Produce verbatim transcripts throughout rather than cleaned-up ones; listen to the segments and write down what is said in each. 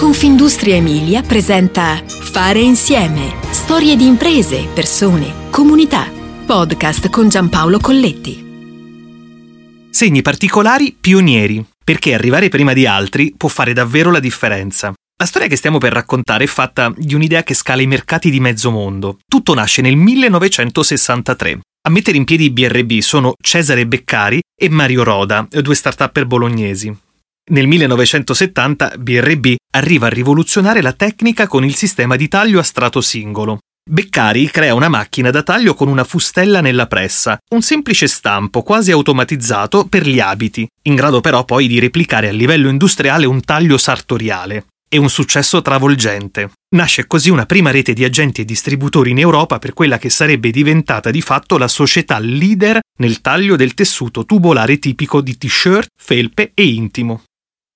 Confindustria Emilia presenta Fare insieme. Storie di imprese, persone, comunità. Podcast con Giampaolo Colletti. Segni particolari pionieri, perché arrivare prima di altri può fare davvero la differenza. La storia che stiamo per raccontare è fatta di un'idea che scala i mercati di mezzo mondo. Tutto nasce nel millenovecentosessantatré. A mettere in piedi i B R B sono Cesare Beccari e Mario Roda, due start-upper bolognesi. Nel millenovecentosettanta B R B arriva a rivoluzionare la tecnica con il sistema di taglio a strato singolo. Beccari crea una macchina da taglio con una fustella nella pressa, un semplice stampo quasi automatizzato per gli abiti, in grado però poi di replicare a livello industriale un taglio sartoriale. È un successo travolgente. Nasce così una prima rete di agenti e distributori in Europa per quella che sarebbe diventata di fatto la società leader nel taglio del tessuto tubolare tipico di t-shirt, felpe e intimo.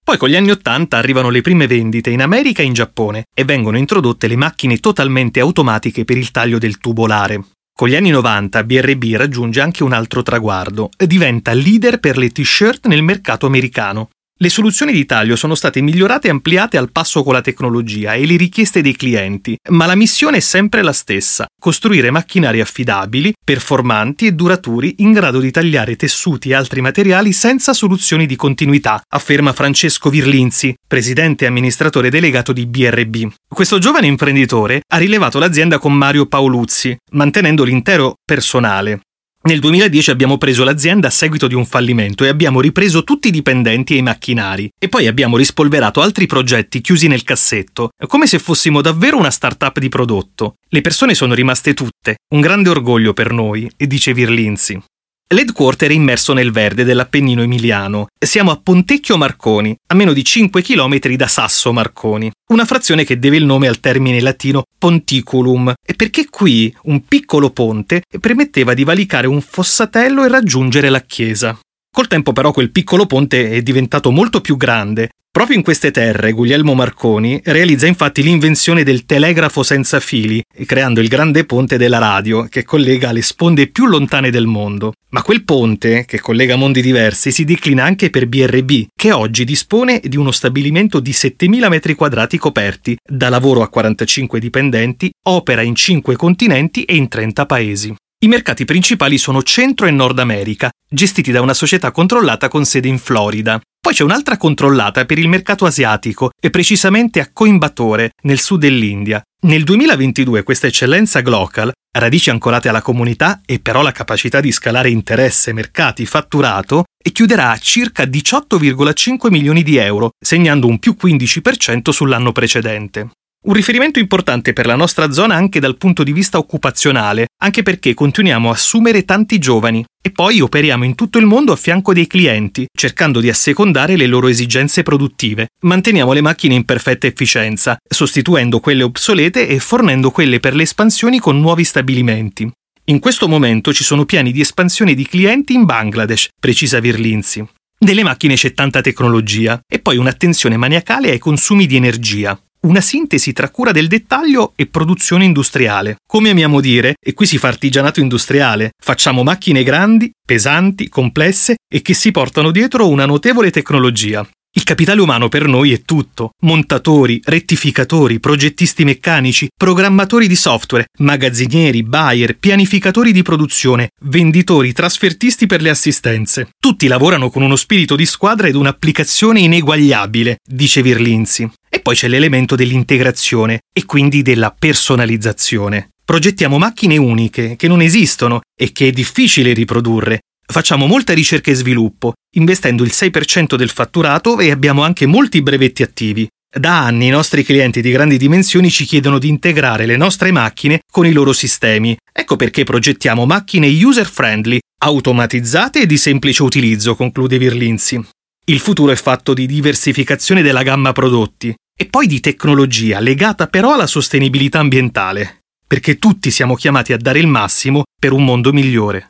Poi con gli anni Ottanta arrivano le prime vendite in America e in Giappone e vengono introdotte le macchine totalmente automatiche per il taglio del tubolare. Con gli anni novanta B R B raggiunge anche un altro traguardo, diventa leader per le t-shirt nel mercato americano. Le soluzioni di taglio sono state migliorate e ampliate al passo con la tecnologia e le richieste dei clienti, ma la missione è sempre la stessa, costruire macchinari affidabili, performanti e duraturi in grado di tagliare tessuti e altri materiali senza soluzioni di continuità, afferma Francesco Virlinzi, presidente e amministratore delegato di B R B. Questo giovane imprenditore ha rilevato l'azienda con Mario Paoluzzi, mantenendo l'intero personale. Nel duemiladieci abbiamo preso l'azienda a seguito di un fallimento e abbiamo ripreso tutti i dipendenti e i macchinari. E poi abbiamo rispolverato altri progetti chiusi nel cassetto, come se fossimo davvero una start-up di prodotto. Le persone sono rimaste tutte, un grande orgoglio per noi, dice Virlinzi. L'headquarter è immerso nel verde dell'Appennino emiliano. Siamo a Pontecchio Marconi, a meno di cinque chilometri da Sasso Marconi, una frazione che deve il nome al termine latino ponticulum, perché qui un piccolo ponte permetteva di valicare un fossatello e raggiungere la chiesa. Col tempo però quel piccolo ponte è diventato molto più grande. Proprio in queste terre Guglielmo Marconi realizza infatti l'invenzione del telegrafo senza fili, creando il grande ponte della radio che collega le sponde più lontane del mondo. Ma quel ponte, che collega mondi diversi, si declina anche per B R B, che oggi dispone di uno stabilimento di settemila metri quadrati coperti, dà lavoro a quarantacinque dipendenti, opera in cinque continenti e in trenta paesi. I mercati principali sono Centro e Nord America, gestiti da una società controllata con sede in Florida. Poi c'è un'altra controllata per il mercato asiatico, e precisamente a Coimbatore, nel sud dell'India. Nel duemilaventidue questa eccellenza local, radici ancorate alla comunità e però la capacità di scalare interesse, mercati, fatturato, e chiuderà a circa diciotto virgola cinque milioni di euro, segnando un più quindici per cento sull'anno precedente. Un riferimento importante per la nostra zona anche dal punto di vista occupazionale, anche perché continuiamo a assumere tanti giovani e poi operiamo in tutto il mondo a fianco dei clienti, cercando di assecondare le loro esigenze produttive. Manteniamo le macchine in perfetta efficienza, sostituendo quelle obsolete e fornendo quelle per le espansioni con nuovi stabilimenti. In questo momento ci sono piani di espansione di clienti in Bangladesh, precisa Virlinzi. Nelle macchine c'è tanta tecnologia e poi un'attenzione maniacale ai consumi di energia. Una sintesi tra cura del dettaglio e produzione industriale. Come amiamo dire, e qui si fa artigianato industriale, facciamo macchine grandi, pesanti, complesse e che si portano dietro una notevole tecnologia. Il capitale umano per noi è tutto. Montatori, rettificatori, progettisti meccanici, programmatori di software, magazzinieri, buyer, pianificatori di produzione, venditori, trasfertisti per le assistenze. Tutti lavorano con uno spirito di squadra ed un'applicazione ineguagliabile, dice Virlinzi. E poi c'è l'elemento dell'integrazione e quindi della personalizzazione. Progettiamo macchine uniche che non esistono e che è difficile riprodurre. Facciamo molta ricerca e sviluppo, investendo il sei per cento del fatturato e abbiamo anche molti brevetti attivi. Da anni i nostri clienti di grandi dimensioni ci chiedono di integrare le nostre macchine con i loro sistemi. Ecco perché progettiamo macchine user-friendly, automatizzate e di semplice utilizzo, conclude Virlinzi. Il futuro è fatto di diversificazione della gamma prodotti. E poi di tecnologia legata però alla sostenibilità ambientale, perché tutti siamo chiamati a dare il massimo per un mondo migliore.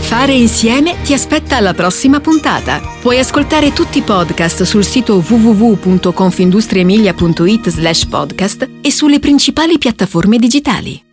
Fare insieme ti aspetta alla prossima puntata. Puoi ascoltare tutti i podcast sul sito w w w punto confindustriemilia punto i t slash podcast e sulle principali piattaforme digitali.